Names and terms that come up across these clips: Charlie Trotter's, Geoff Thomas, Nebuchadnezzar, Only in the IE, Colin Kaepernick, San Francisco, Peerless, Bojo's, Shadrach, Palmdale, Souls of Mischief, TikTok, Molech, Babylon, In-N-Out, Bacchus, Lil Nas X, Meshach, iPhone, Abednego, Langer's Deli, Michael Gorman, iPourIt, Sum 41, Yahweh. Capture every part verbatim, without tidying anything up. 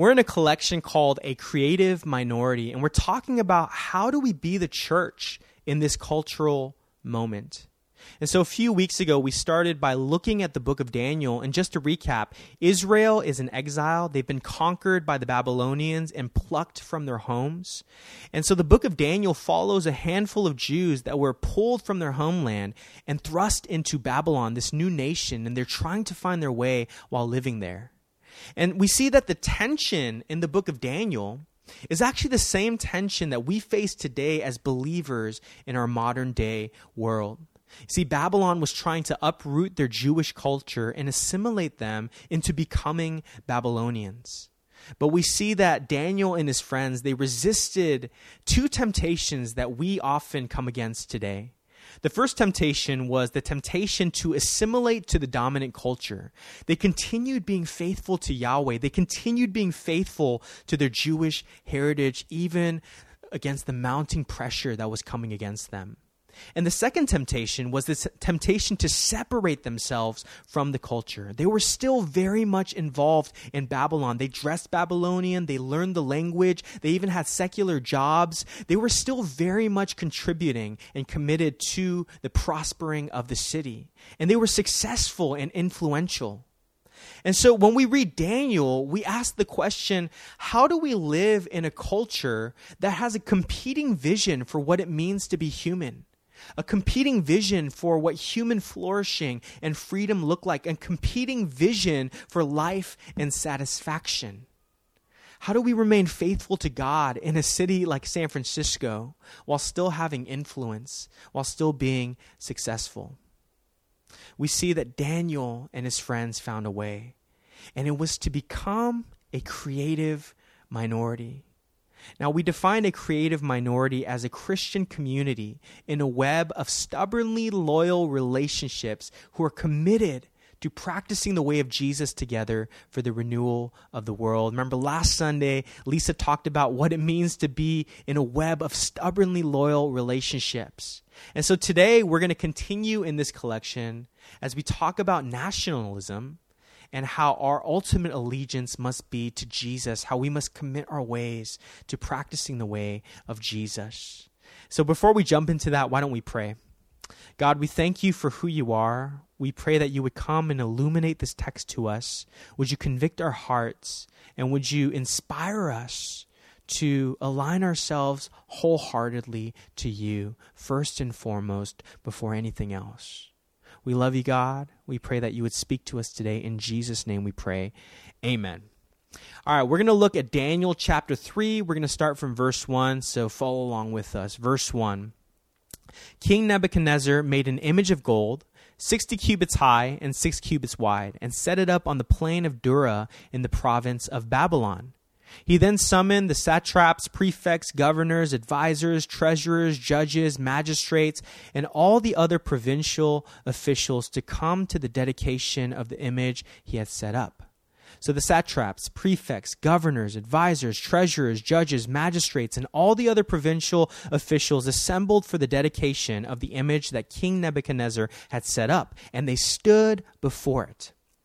We're in a collection called A Creative Minority, and we're talking about how do we be the church in this cultural moment. And so a few weeks ago, we started by looking at the book of Daniel. And just to recap, Israel is in exile. They've been conquered by the Babylonians and plucked from their homes. And so the book of Daniel follows a handful of Jews that were pulled from their homeland and thrust into Babylon, this new nation, and they're trying to find their way while living there. And we see that the tension in the book of Daniel is actually the same tension that we face today as believers in our modern day world. See, Babylon was trying to uproot their Jewish culture and assimilate them into becoming Babylonians. But we see that Daniel and his friends, they resisted two temptations that we often come against today. The first temptation was the temptation to assimilate to the dominant culture. They continued being faithful to Yahweh. They continued being faithful to their Jewish heritage, even against the mounting pressure that was coming against them. And the second temptation was this temptation to separate themselves from the culture. They were still very much involved in Babylon. They dressed Babylonian. They learned the language. They even had secular jobs. They were still very much contributing and committed to the prospering of the city. And they were successful and influential. And so when we read Daniel, we ask the question, how do we live in a culture that has a competing vision for what it means to be human? A competing vision for what human flourishing and freedom look like, and competing vision for life and satisfaction. How do we remain faithful to God in a city like San Francisco while still having influence, while still being successful? We see that Daniel and his friends found a way, and it was to become a creative minority. Now, we define a creative minority as a Christian community in a web of stubbornly loyal relationships who are committed to practicing the way of Jesus together for the renewal of the world. Remember last Sunday, Lisa talked about what it means to be in a web of stubbornly loyal relationships. And so today, we're going to continue in this collection as we talk about nationalism and how our ultimate allegiance must be to Jesus, how we must commit our ways to practicing the way of Jesus. So before we jump into that, why don't we pray? God, we thank you for who you are. We pray that you would come and illuminate this text to us. Would you convict our hearts, and would you inspire us to align ourselves wholeheartedly to you, first and foremost, before anything else? We love you, God. We pray that you would speak to us today. In Jesus' name we pray. Amen. All right, we're going to look at Daniel chapter three. We're going to start from verse one, so follow along with us. Verse one. King Nebuchadnezzar made an image of gold, sixty cubits high and six cubits wide, and set it up on the plain of Dura in the province of Babylon. He then summoned the satraps, prefects, governors, advisors, treasurers, judges, magistrates, and all the other provincial officials to come to the dedication of the image he had set up. So the satraps, prefects, governors, advisors, treasurers, judges, magistrates, and all the other provincial officials assembled for the dedication of the image that King Nebuchadnezzar had set up, and they stood before it.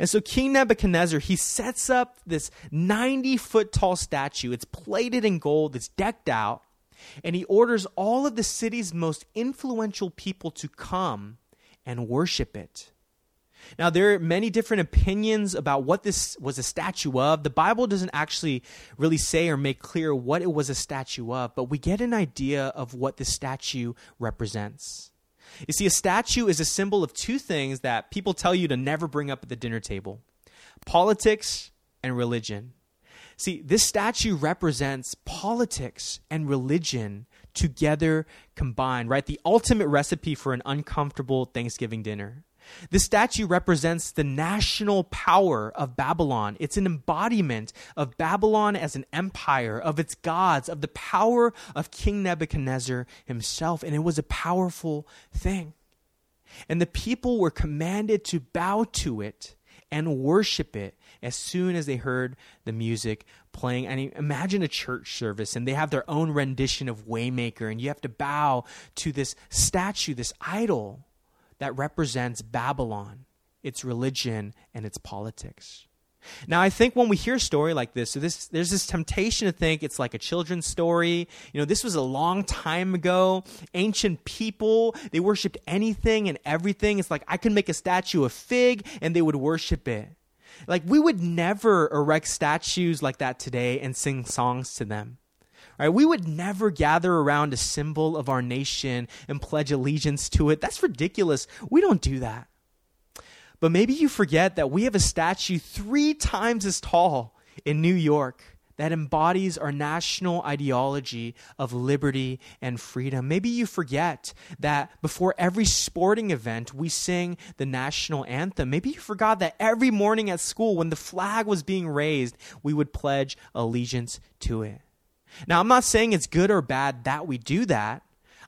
And so King Nebuchadnezzar, he sets up this ninety-foot tall statue. It's plated in gold. It's decked out. And he orders all of the city's most influential people to come and worship it. Now, there are many different opinions about what this was a statue of. The Bible doesn't actually really say or make clear what it was a statue of, but we get an idea of what this statue represents. You see, a statue is a symbol of two things that people tell you to never bring up at the dinner table: politics and religion. See, this statue represents politics and religion together combined, right? The ultimate recipe for an uncomfortable Thanksgiving dinner. This statue represents the national power of Babylon. It's an embodiment of Babylon as an empire, of its gods, of the power of King Nebuchadnezzar himself. And it was a powerful thing. And the people were commanded to bow to it and worship it as soon as they heard the music playing. And imagine a church service, and they have their own rendition of Waymaker, and you have to bow to this statue, this idol that represents Babylon, its religion, and its politics. Now, I think when we hear a story like this, so this there's this temptation to think it's like a children's story. You know, this was a long time ago. Ancient people, they worshipped anything and everything. It's like I could make a statue of fig and they would worship it. Like we would never erect statues like that today and sing songs to them. Right? We would never gather around a symbol of our nation and pledge allegiance to it. That's ridiculous. We don't do that. But maybe you forget that we have a statue three times as tall in New York that embodies our national ideology of liberty and freedom. Maybe you forget that before every sporting event, we sing the national anthem. Maybe you forgot that every morning at school, when the flag was being raised, we would pledge allegiance to it. Now, I'm not saying it's good or bad that we do that.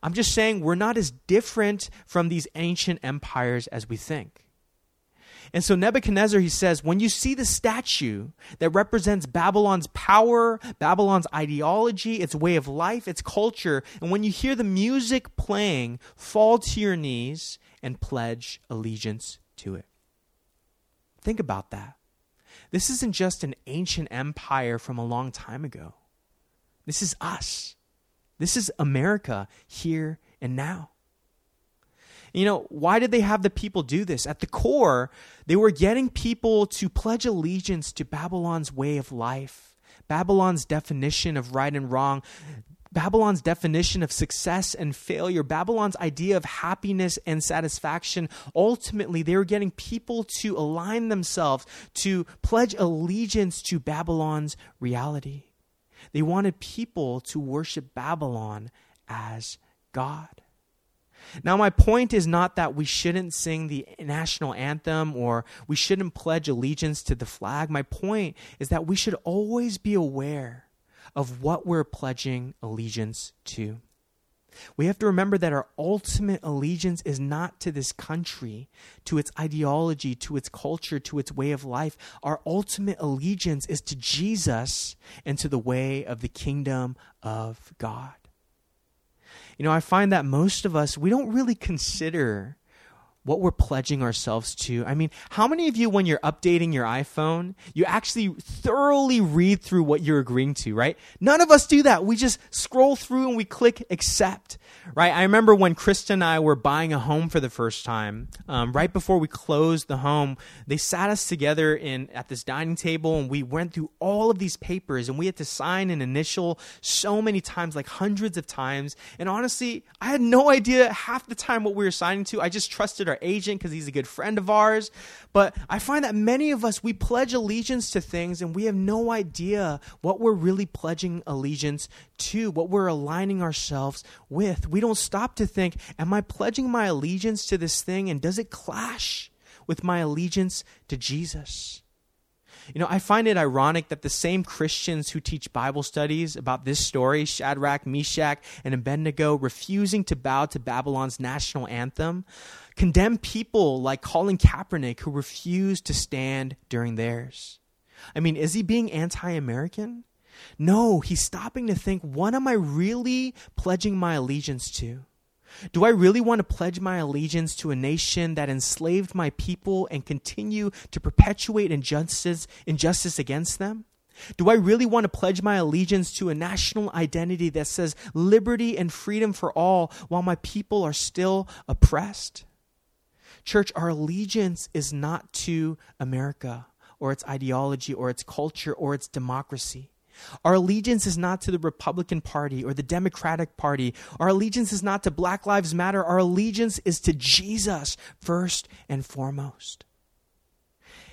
I'm just saying we're not as different from these ancient empires as we think. And so Nebuchadnezzar, he says, when you see the statue that represents Babylon's power, Babylon's ideology, its way of life, its culture, and when you hear the music playing, fall to your knees and pledge allegiance to it. Think about that. This isn't just an ancient empire from a long time ago. This is us. This is America here and now. You know, why did they have the people do this? At the core, they were getting people to pledge allegiance to Babylon's way of life, Babylon's definition of right and wrong, Babylon's definition of success and failure, Babylon's idea of happiness and satisfaction. Ultimately, they were getting people to align themselves, to pledge allegiance to Babylon's reality. They wanted people to worship Babylon as God. Now, my point is not that we shouldn't sing the national anthem or we shouldn't pledge allegiance to the flag. My point is that we should always be aware of what we're pledging allegiance to. We have to remember that our ultimate allegiance is not to this country, to its ideology, to its culture, to its way of life. Our ultimate allegiance is to Jesus and to the way of the kingdom of God. You know, I find that most of us, we don't really consider what we're pledging ourselves to. I mean, how many of you, when you're updating your iPhone, you actually thoroughly read through what you're agreeing to, right? None of us do that. We just scroll through and we click accept, right? I remember when Krista and I were buying a home for the first time, um, right before we closed the home, they sat us together in at this dining table and we went through all of these papers and we had to sign an initial so many times, like hundreds of times. And honestly, I had no idea half the time what we were signing to. I just trusted our agent because he's a good friend of ours. But I find that many of us, we pledge allegiance to things and we have no idea what we're really pledging allegiance to, what we're aligning ourselves with. We don't stop to think, am I pledging my allegiance to this thing and does it clash with my allegiance to Jesus? You know, I find it ironic that the same Christians who teach Bible studies about this story, Shadrach, Meshach, and Abednego, refusing to bow to Babylon's national anthem, condemn people like Colin Kaepernick who refused to stand during theirs. I mean, is he being anti-American? No, he's stopping to think, what am I really pledging my allegiance to? Do I really want to pledge my allegiance to a nation that enslaved my people and continue to perpetuate injustice, injustice against them? Do I really want to pledge my allegiance to a national identity that says liberty and freedom for all while my people are still oppressed? Church, our allegiance is not to America or its ideology or its culture or its democracy. Our allegiance is not to the Republican Party or the Democratic Party. Our allegiance is not to Black Lives Matter. Our allegiance is to Jesus first and foremost.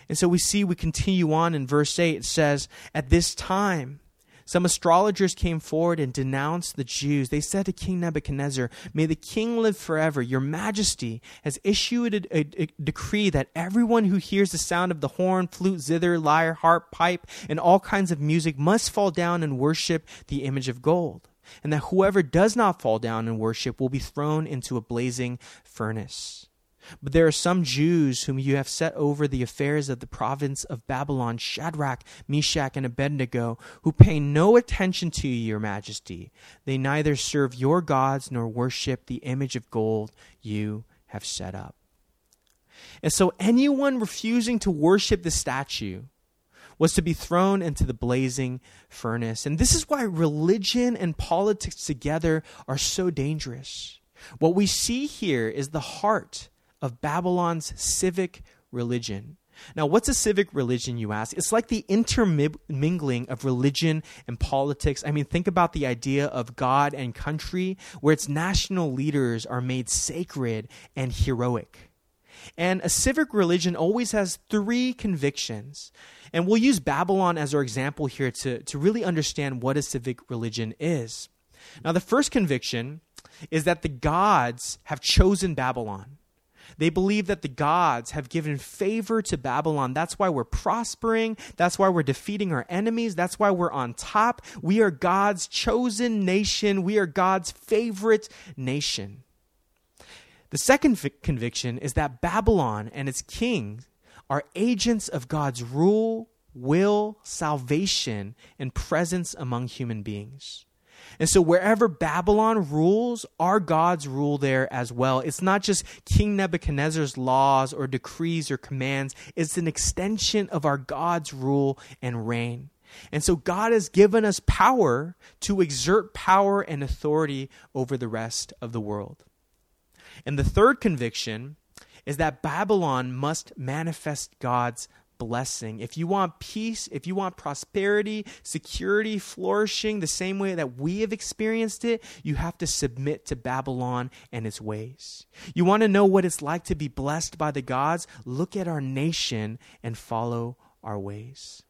And so we see, we continue on in verse eight. It says, at this time, Some astrologers came forward and denounced the Jews. They said to King Nebuchadnezzar, "May the king live forever. Your majesty has issued a, a, a decree that everyone who hears the sound of the horn, flute, zither, lyre, harp, pipe, and all kinds of music must fall down and worship the image of gold, and that whoever does not fall down and worship will be thrown into a blazing furnace. But there are some Jews whom you have set over the affairs of the province of Babylon, Shadrach, Meshach, and Abednego, who pay no attention to you, your majesty. They neither serve your gods nor worship the image of gold you have set up." And so anyone refusing to worship the statue was to be thrown into the blazing furnace. And this is why religion and politics together are so dangerous. What we see here is the heart of Babylon's civic religion. Now, what's a civic religion, you ask? It's like the intermingling of religion and politics. I mean, think about the idea of God and country, where its national leaders are made sacred and heroic. And a civic religion always has three convictions. And we'll use Babylon as our example here to, to really understand what a civic religion is. Now, the first conviction is that the gods have chosen Babylon. They believe that the gods have given favor to Babylon. That's why we're prospering. That's why we're defeating our enemies. That's why we're on top. We are God's chosen nation. We are God's favorite nation. The second f- conviction is that Babylon and its kings are agents of God's rule, will, salvation, and presence among human beings. And so wherever Babylon rules, our gods rule there as well. It's not just King Nebuchadnezzar's laws or decrees or commands. It's an extension of our God's rule and reign. And so God has given us power to exert power and authority over the rest of the world. And the third conviction is that Babylon must manifest God's blessing. If you want peace, if you want prosperity, security, flourishing, the same way that we have experienced it, you have to submit to Babylon and its ways. You want to know what it's like to be blessed by the gods? Look at our nation and follow our ways.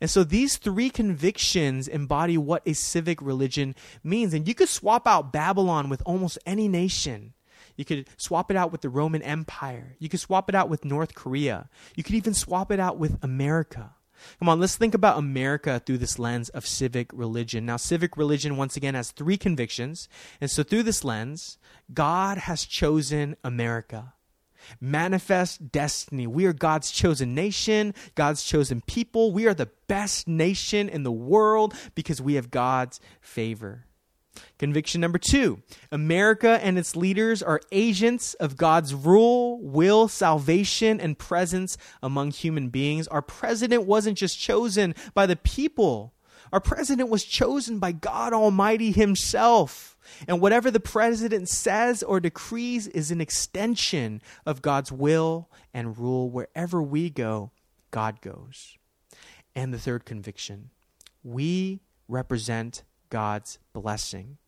And so these three convictions embody what a civic religion means. And you could swap out Babylon with almost any nation. You could swap it out with the Roman Empire. You could swap it out with North Korea. You could even swap it out with America. Come on, let's think about America through this lens of civic religion. Now, civic religion, once again, has three convictions. And so through this lens, God has chosen America. Manifest destiny. We are God's chosen nation, God's chosen people. We are the best nation in the world because we have God's favor. Conviction number two, America and its leaders are agents of God's rule, will, salvation, and presence among human beings. Our president wasn't just chosen by the people. Our president was chosen by God Almighty himself. And whatever the president says or decrees is an extension of God's will and rule. Wherever we go, God goes. And the third conviction, we represent God's blessing.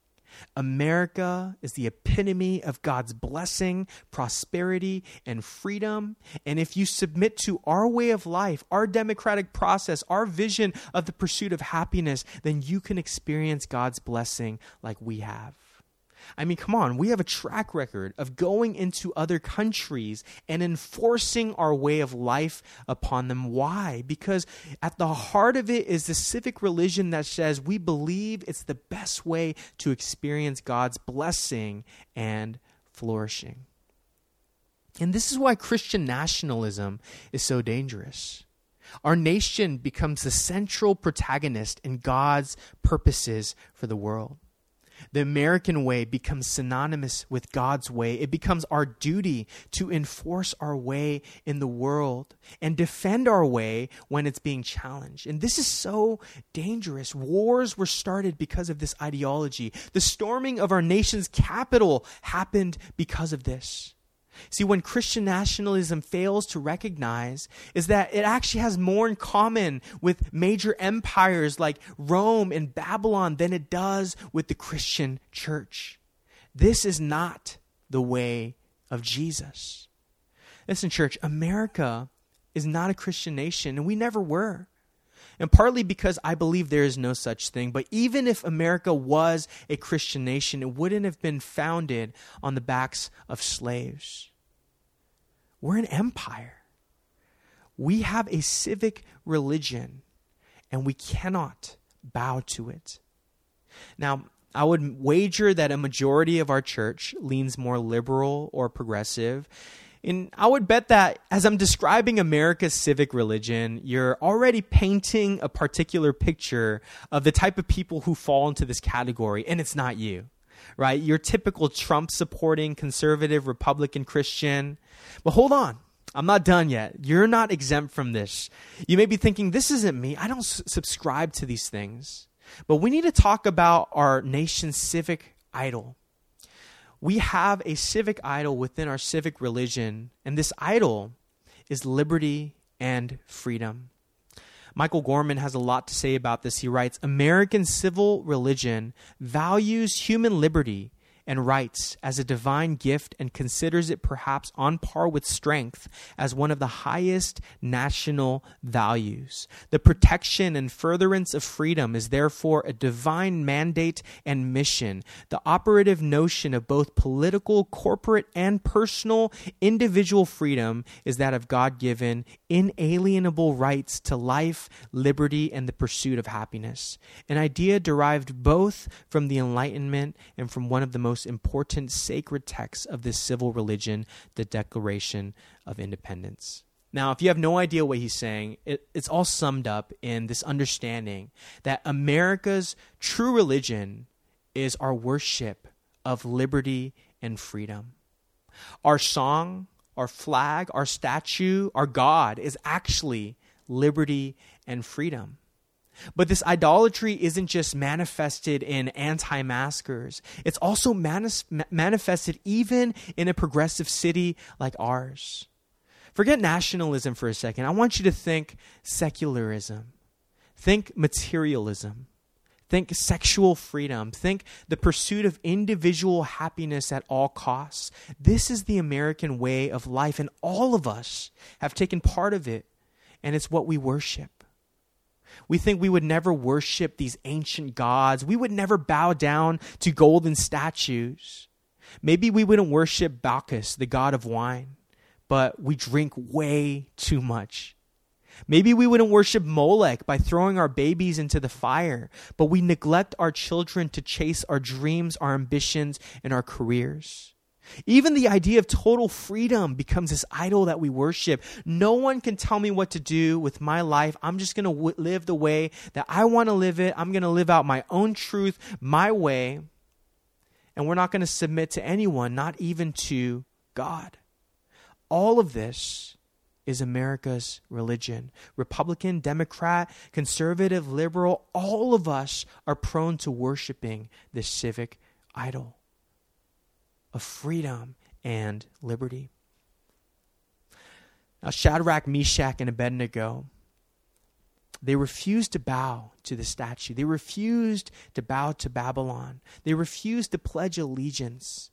America is the epitome of God's blessing, prosperity, and freedom. And if you submit to our way of life, our democratic process, our vision of the pursuit of happiness, then you can experience God's blessing like we have. I mean, come on, we have a track record of going into other countries and enforcing our way of life upon them. Why? Because at the heart of it is the civic religion that says we believe it's the best way to experience God's blessing and flourishing. And this is why Christian nationalism is so dangerous. Our nation becomes the central protagonist in God's purposes for the world. The American way becomes synonymous with God's way. It becomes our duty to enforce our way in the world and defend our way when it's being challenged. And this is so dangerous. Wars were started because of this ideology. The storming of our nation's capital happened because of this. See, when Christian nationalism fails to recognize is that it actually has more in common with major empires like Rome and Babylon than it does with the Christian church. This is not the way of Jesus. Listen, church, America is not a Christian nation, and we never were. and partly because I believe there is no such thing. But even if America was a Christian nation, it wouldn't have been founded on the backs of slaves. We're an empire. We have a civic religion, and we cannot bow to it. Now, I would wager that a majority of our church leans more liberal or progressive. And I would bet that as I'm describing America's civic religion, you're already painting a particular picture of the type of people who fall into this category, and it's not you. Right? Your typical Trump-supporting, conservative, Republican Christian. But hold on. I'm not done yet. You're not exempt from this. You may be thinking, this isn't me. I don't s- subscribe to these things. But we need to talk about our nation's civic idol. We have a civic idol within our civic religion, and this idol is liberty and freedom. Michael Gorman has a lot to say about this. He writes, American civil religion values human liberty and rights as a divine gift and considers it perhaps on par with strength as one of the highest national values. The protection and furtherance of freedom is therefore a divine mandate and mission. The operative notion of both political, corporate, and personal individual freedom is that of God-given, inalienable rights to life, liberty, and the pursuit of happiness, an idea derived both from the Enlightenment and from one of the most important sacred texts of this civil religion, the Declaration of Independence. Now, if you have no idea what he's saying, it, it's all summed up in this understanding that America's true religion is our worship of liberty and freedom. Our song, our flag, our statue, our God is actually liberty and freedom. But this idolatry isn't just manifested in anti-maskers. It's also manis- manifested even in a progressive city like ours. Forget nationalism for a second. I want you to think secularism. Think materialism. Think sexual freedom. Think the pursuit of individual happiness at all costs. This is the American way of life, and all of us have taken part of it, and it's what we worship. We think we would never worship these ancient gods. We would never bow down to golden statues. Maybe we wouldn't worship Bacchus, the god of wine, but we drink way too much. Maybe we wouldn't worship Molech by throwing our babies into the fire, but we neglect our children to chase our dreams, our ambitions, and our careers. Even the idea of total freedom becomes this idol that we worship. No one can tell me what to do with my life. I'm just going to w- live the way that I want to live it. I'm going to live out my own truth, my way, and we're not going to submit to anyone, not even to God. All of this is America's religion. Republican, Democrat, conservative, liberal, all of us are prone to worshiping this civic idol of freedom and liberty. Now, Shadrach, Meshach, and Abednego, they refused to bow to the statue. They refused to bow to Babylon. They refused to pledge allegiance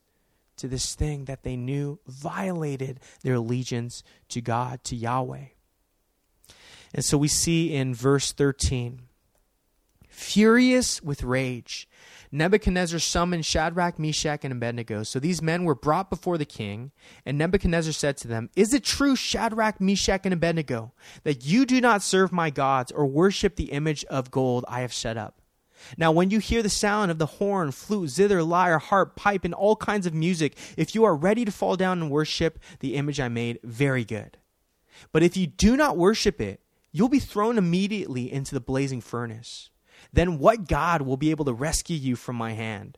to this thing that they knew violated their allegiance to God, to Yahweh. And so we see in verse thirteen, furious with rage, Nebuchadnezzar summoned Shadrach, Meshach, and Abednego. So these men were brought before the king, and Nebuchadnezzar said to them, is it true, Shadrach, Meshach, and Abednego, that you do not serve my gods or worship the image of gold I have set up? Now, when you hear the sound of the horn, flute, zither, lyre, harp, pipe, and all kinds of music, if you are ready to fall down and worship the image I made, very good. But if you do not worship it, you'll be thrown immediately into the blazing furnace. Then what God will be able to rescue you from my hand?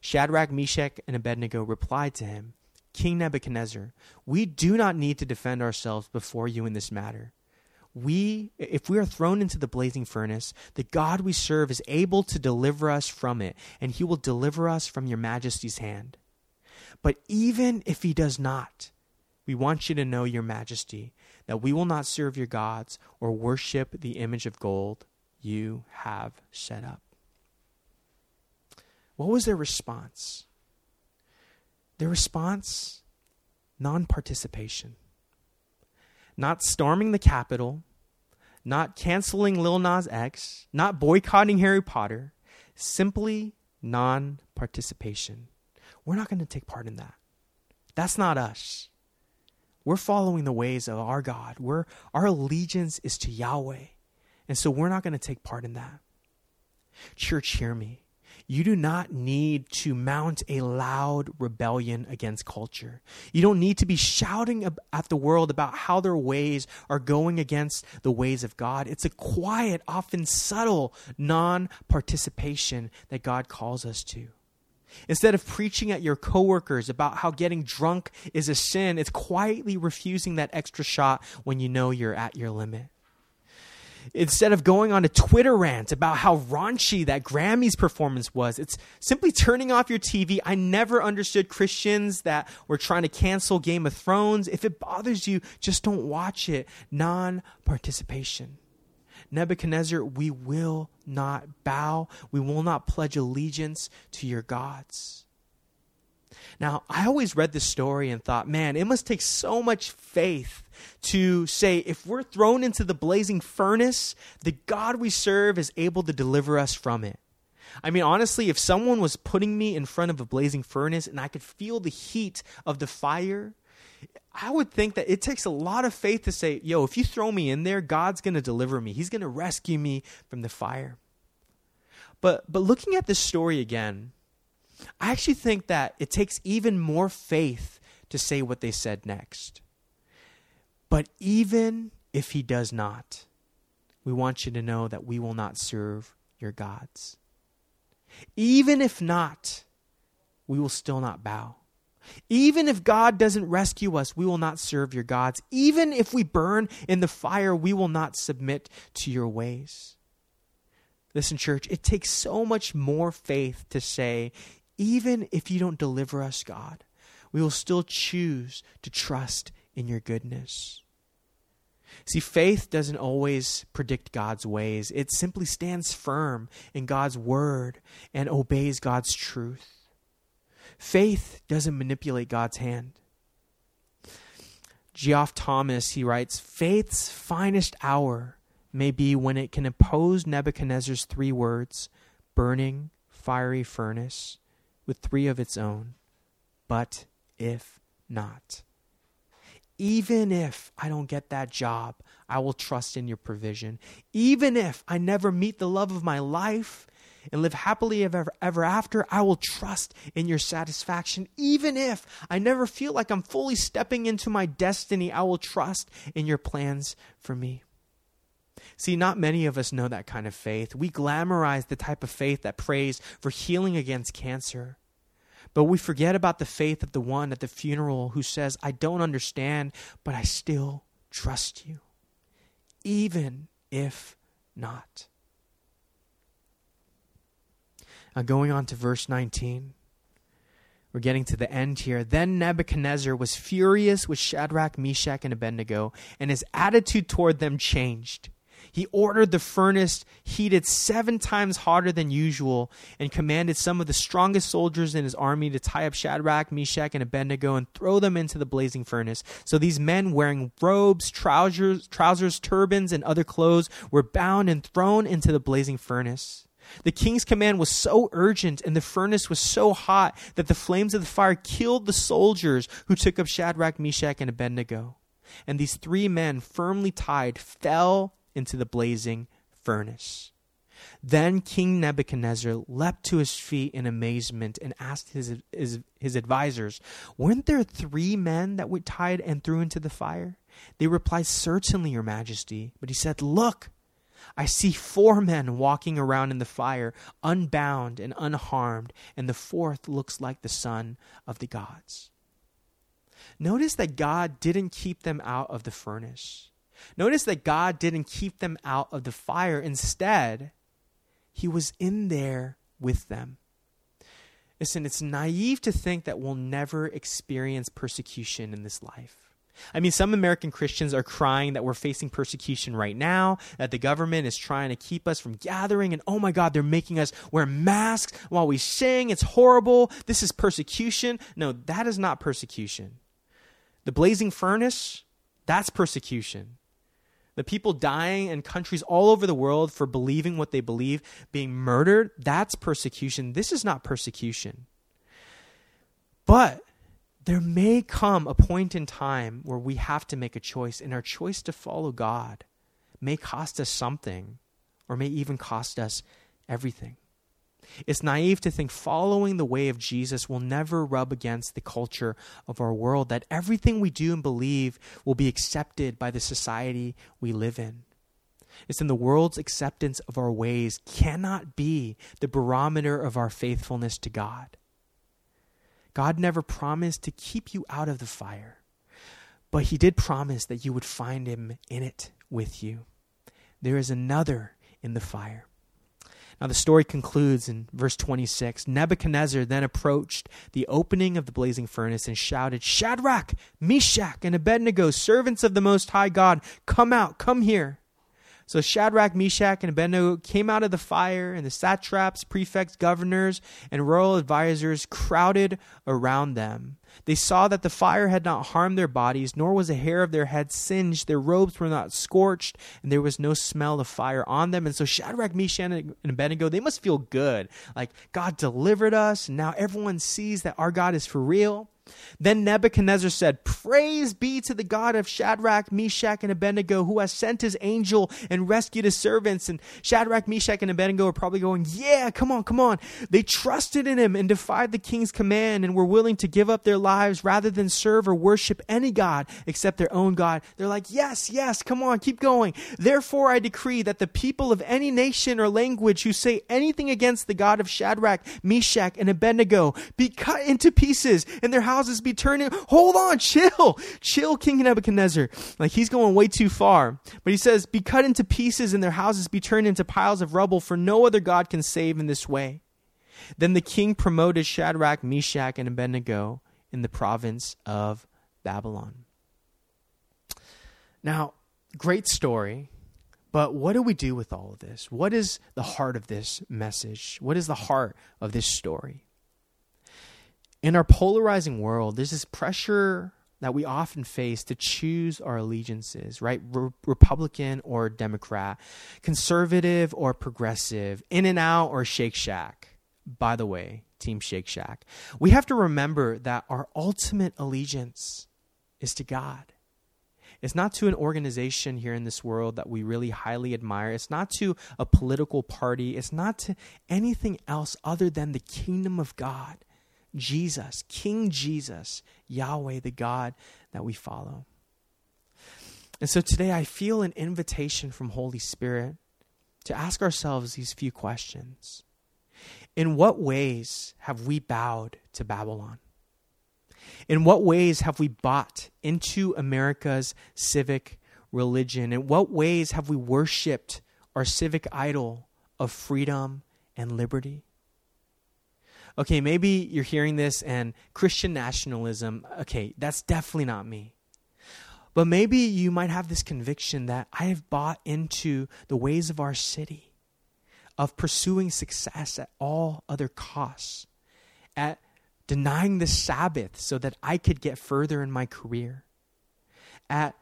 Shadrach, Meshach, and Abednego replied to him, King Nebuchadnezzar, we do not need to defend ourselves before you in this matter. We, if we are thrown into the blazing furnace, the God we serve is able to deliver us from it, and he will deliver us from your majesty's hand. But even if he does not, we want you to know, your majesty, that we will not serve your gods or worship the image of gold you have set up. What was their response? Their response, non-participation. Not storming the Capitol, not canceling Lil Nas X, not boycotting Harry Potter, simply non-participation. We're not going to take part in that. That's not us. We're following the ways of our God. We're, our allegiance is to Yahweh. And so we're not going to take part in that. Church, hear me. You do not need to mount a loud rebellion against culture. You don't need to be shouting at the world about how their ways are going against the ways of God. It's a quiet, often subtle non-participation that God calls us to. Instead of preaching at your coworkers about how getting drunk is a sin, it's quietly refusing that extra shot when you know you're at your limit. Instead of going on a Twitter rant about how raunchy that Grammys performance was, it's simply turning off your T V. I never understood Christians that were trying to cancel Game of Thrones. If it bothers you, just don't watch it. Non-participation. Nebuchadnezzar, we will not bow. We will not pledge allegiance to your gods. Now, I always read this story and thought, man, it must take so much faith to say, if we're thrown into the blazing furnace, the God we serve is able to deliver us from it. I mean, honestly, if someone was putting me in front of a blazing furnace and I could feel the heat of the fire, I would think that it takes a lot of faith to say, yo, if you throw me in there, God's going to deliver me. He's going to rescue me from the fire. But but looking at this story again, I actually think that it takes even more faith to say what they said next. But even if he does not, we want you to know that we will not serve your gods. Even if not, we will still not bow. Even if God doesn't rescue us, we will not serve your gods. Even if we burn in the fire, we will not submit to your ways. Listen, church, it takes so much more faith to say, even if you don't deliver us, God, we will still choose to trust in your goodness. See, faith doesn't always predict God's ways. It simply stands firm in God's word and obeys God's truth. Faith doesn't manipulate God's hand. Geoff Thomas, he writes, faith's finest hour may be when it can oppose Nebuchadnezzar's three words, burning, fiery furnace, with three of its own, but if not. Even if I don't get that job, I will trust in your provision. Even if I never meet the love of my life and live happily ever, ever after, I will trust in your satisfaction. Even if I never feel like I'm fully stepping into my destiny, I will trust in your plans for me. See, not many of us know that kind of faith. We glamorize the type of faith that prays for healing against cancer. But we forget about the faith of the one at the funeral who says, I don't understand, but I still trust you, even if not. Now going on to verse nineteen, we're getting to the end here. Then Nebuchadnezzar was furious with Shadrach, Meshach, and Abednego, and his attitude toward them changed. He ordered the furnace heated seven times hotter than usual and commanded some of the strongest soldiers in his army to tie up Shadrach, Meshach, and Abednego and throw them into the blazing furnace. So these men wearing robes, trousers, trousers, turbans, and other clothes were bound and thrown into the blazing furnace. The king's command was so urgent and the furnace was so hot that the flames of the fire killed the soldiers who took up Shadrach, Meshach, and Abednego. And these three men, firmly tied, fell into the blazing furnace. Then King Nebuchadnezzar leapt to his feet in amazement and asked his, his, his advisors, weren't there three men that were tied and threw into the fire? They replied, certainly, your majesty. But he said, look, I see four men walking around in the fire, unbound and unharmed, and the fourth looks like the son of the gods. Notice that God didn't keep them out of the furnace. Notice that God didn't keep them out of the fire. Instead, he was in there with them. Listen, it's naive to think that we'll never experience persecution in this life. I mean, some American Christians are crying that we're facing persecution right now, that the government is trying to keep us from gathering, and oh my God, they're making us wear masks while we sing. It's horrible. This is persecution. No, that is not persecution. The blazing furnace, that's persecution. the people dying in countries all over the world for believing what they believe, being murdered, that's persecution. This is not persecution. But there may come a point in time where we have to make a choice, and our choice to follow God may cost us something, or may even cost us everything. It's naive to think following the way of Jesus will never rub against the culture of our world, that everything we do and believe will be accepted by the society we live in. It's in the world's acceptance of our ways cannot be the barometer of our faithfulness to God. God never promised to keep you out of the fire, but he did promise that you would find him in it with you. There is another in the fire. Now, the story concludes in verse twenty-six. Nebuchadnezzar then approached the opening of the blazing furnace and shouted, "Shadrach, Meshach, and Abednego, servants of the Most High God, come out, come here." So Shadrach, Meshach, and Abednego came out of the fire, and the satraps, prefects, governors, and royal advisors crowded around them. They saw that the fire had not harmed their bodies, nor was a hair of their head singed. Their robes were not scorched, and there was no smell of fire on them. And so Shadrach, Meshach, and Abednego, they must feel good. Like, God delivered us, and now everyone sees that our God is for real. Then Nebuchadnezzar said, "Praise be to the God of Shadrach, Meshach, and Abednego, who has sent his angel and rescued his servants." And Shadrach, Meshach, and Abednego are probably going, "Yeah, come on, come on." They trusted in him and defied the king's command and were willing to give up their lives rather than serve or worship any god except their own God. They're like, "Yes, yes, come on, keep going. Therefore, I decree that the people of any nation or language who say anything against the God of Shadrach, Meshach, and Abednego be cut into pieces and their houses be turned in." Hold on, chill. Chill, King Nebuchadnezzar. Like, he's going way too far. But he says, "Be cut into pieces and their houses be turned into piles of rubble, for no other God can save in this way." Then the king promoted Shadrach, Meshach, and Abednego in the province of Babylon. Now, great story, but what do we do with all of this? What is the heart of this message? What is the heart of this story? In our polarizing world, there's this pressure that we often face to choose our allegiances, right? Re- Republican or Democrat, conservative or progressive, In-N-Out or Shake Shack. By the way, Team Shake Shack. We have to remember that our ultimate allegiance is to God. It's not to an organization here in this world that we really highly admire. It's not to a political party. It's not to anything else other than the kingdom of God. Jesus, King Jesus, Yahweh, the God that we follow. And so today I feel an invitation from Holy Spirit to ask ourselves these few questions. In what ways have we bowed to Babylon? In what ways have we bought into America's civic religion? In what ways have we worshiped our civic idol of freedom and liberty? Okay, maybe you're hearing this and Christian nationalism, okay, that's definitely not me. But maybe you might have this conviction that I have bought into the ways of our city, of pursuing success at all other costs, at denying the Sabbath so that I could get further in my career, at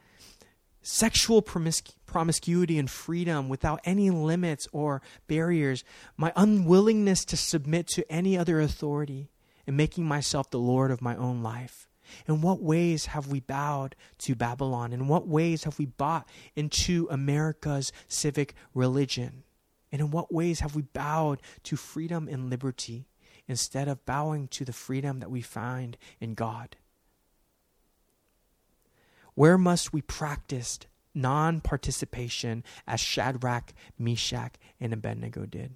sexual promiscuity. promiscuity and freedom without any limits or barriers, my unwillingness to submit to any other authority, and making myself the Lord of my own life. In what ways have we bowed to Babylon? In what ways have we bought into America's civic religion? And in what ways have we bowed to freedom and liberty instead of bowing to the freedom that we find in God? Where must we practice non-participation as Shadrach, Meshach, and Abednego did?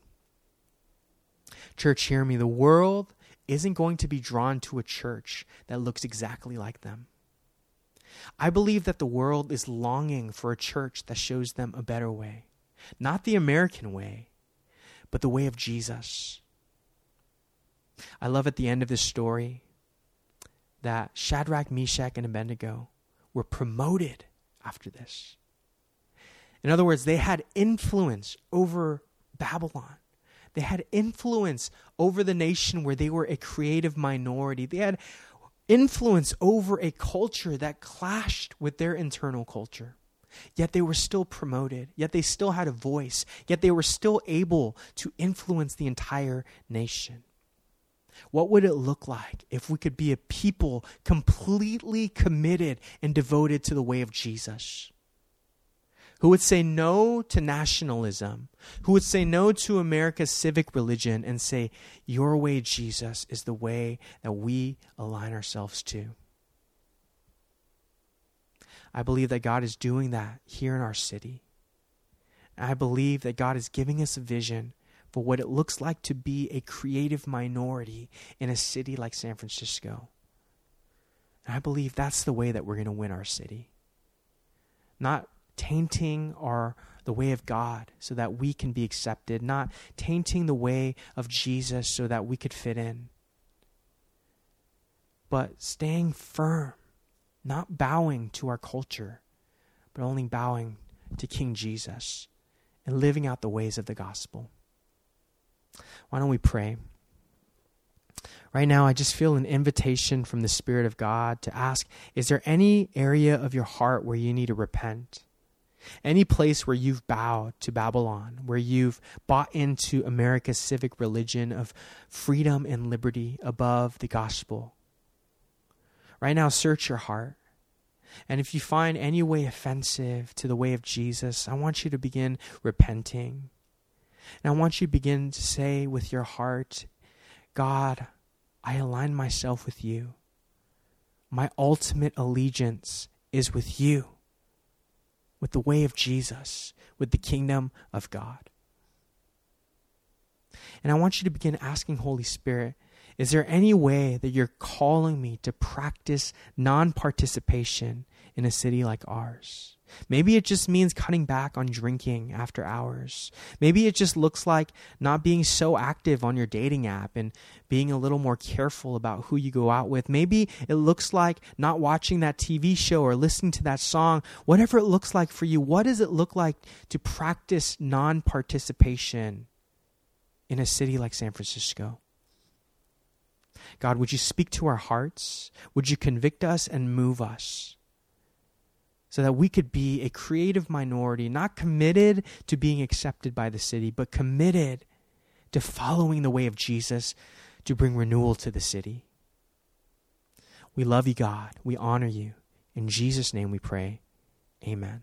Church, hear me. The world isn't going to be drawn to a church that looks exactly like them. I believe that the world is longing for a church that shows them a better way. Not the American way, but the way of Jesus. I love at the end of this story that Shadrach, Meshach, and Abednego were promoted after this. In other words, they had influence over Babylon. They had influence over the nation where they were a creative minority. They had influence over a culture that clashed with their internal culture. Yet they were still promoted. Yet they still had a voice. Yet they were still able to influence the entire nation. What would it look like if we could be a people completely committed and devoted to the way of Jesus? Who would say no to nationalism? Who would say no to America's civic religion and say, your way, Jesus, is the way that we align ourselves to? I believe that God is doing that here in our city. I believe that God is giving us a vision for what it looks like to be a creative minority in a city like San Francisco. And I believe that's the way that we're going to win our city. Not tainting our the way of God so that we can be accepted. Not tainting the way of Jesus so that we could fit in. But staying firm. Not bowing to our culture, but only bowing to King Jesus and living out the ways of the gospel. Why don't we pray? Right now, I just feel an invitation from the Spirit of God to ask, is there any area of your heart where you need to repent? Any place where you've bowed to Babylon, where you've bought into America's civic religion of freedom and liberty above the gospel? Right now, search your heart. And if you find any way offensive to the way of Jesus, I want you to begin repenting. And I want you to begin to say with your heart, God, I align myself with you. My ultimate allegiance is with you, with the way of Jesus, with the kingdom of God. And I want you to begin asking Holy Spirit, is there any way that you're calling me to practice non-participation in a city like ours? Maybe it just means cutting back on drinking after hours. Maybe it just looks like not being so active on your dating app and being a little more careful about who you go out with. Maybe it looks like not watching that T V show or listening to that song. Whatever it looks like for you, what does it look like to practice non-participation in a city like San Francisco? God, would you speak to our hearts? Would you convict us and move us so that we could be a creative minority, not committed to being accepted by the city, but committed to following the way of Jesus to bring renewal to the city? We love you, God. We honor you. In Jesus' name we pray. Amen.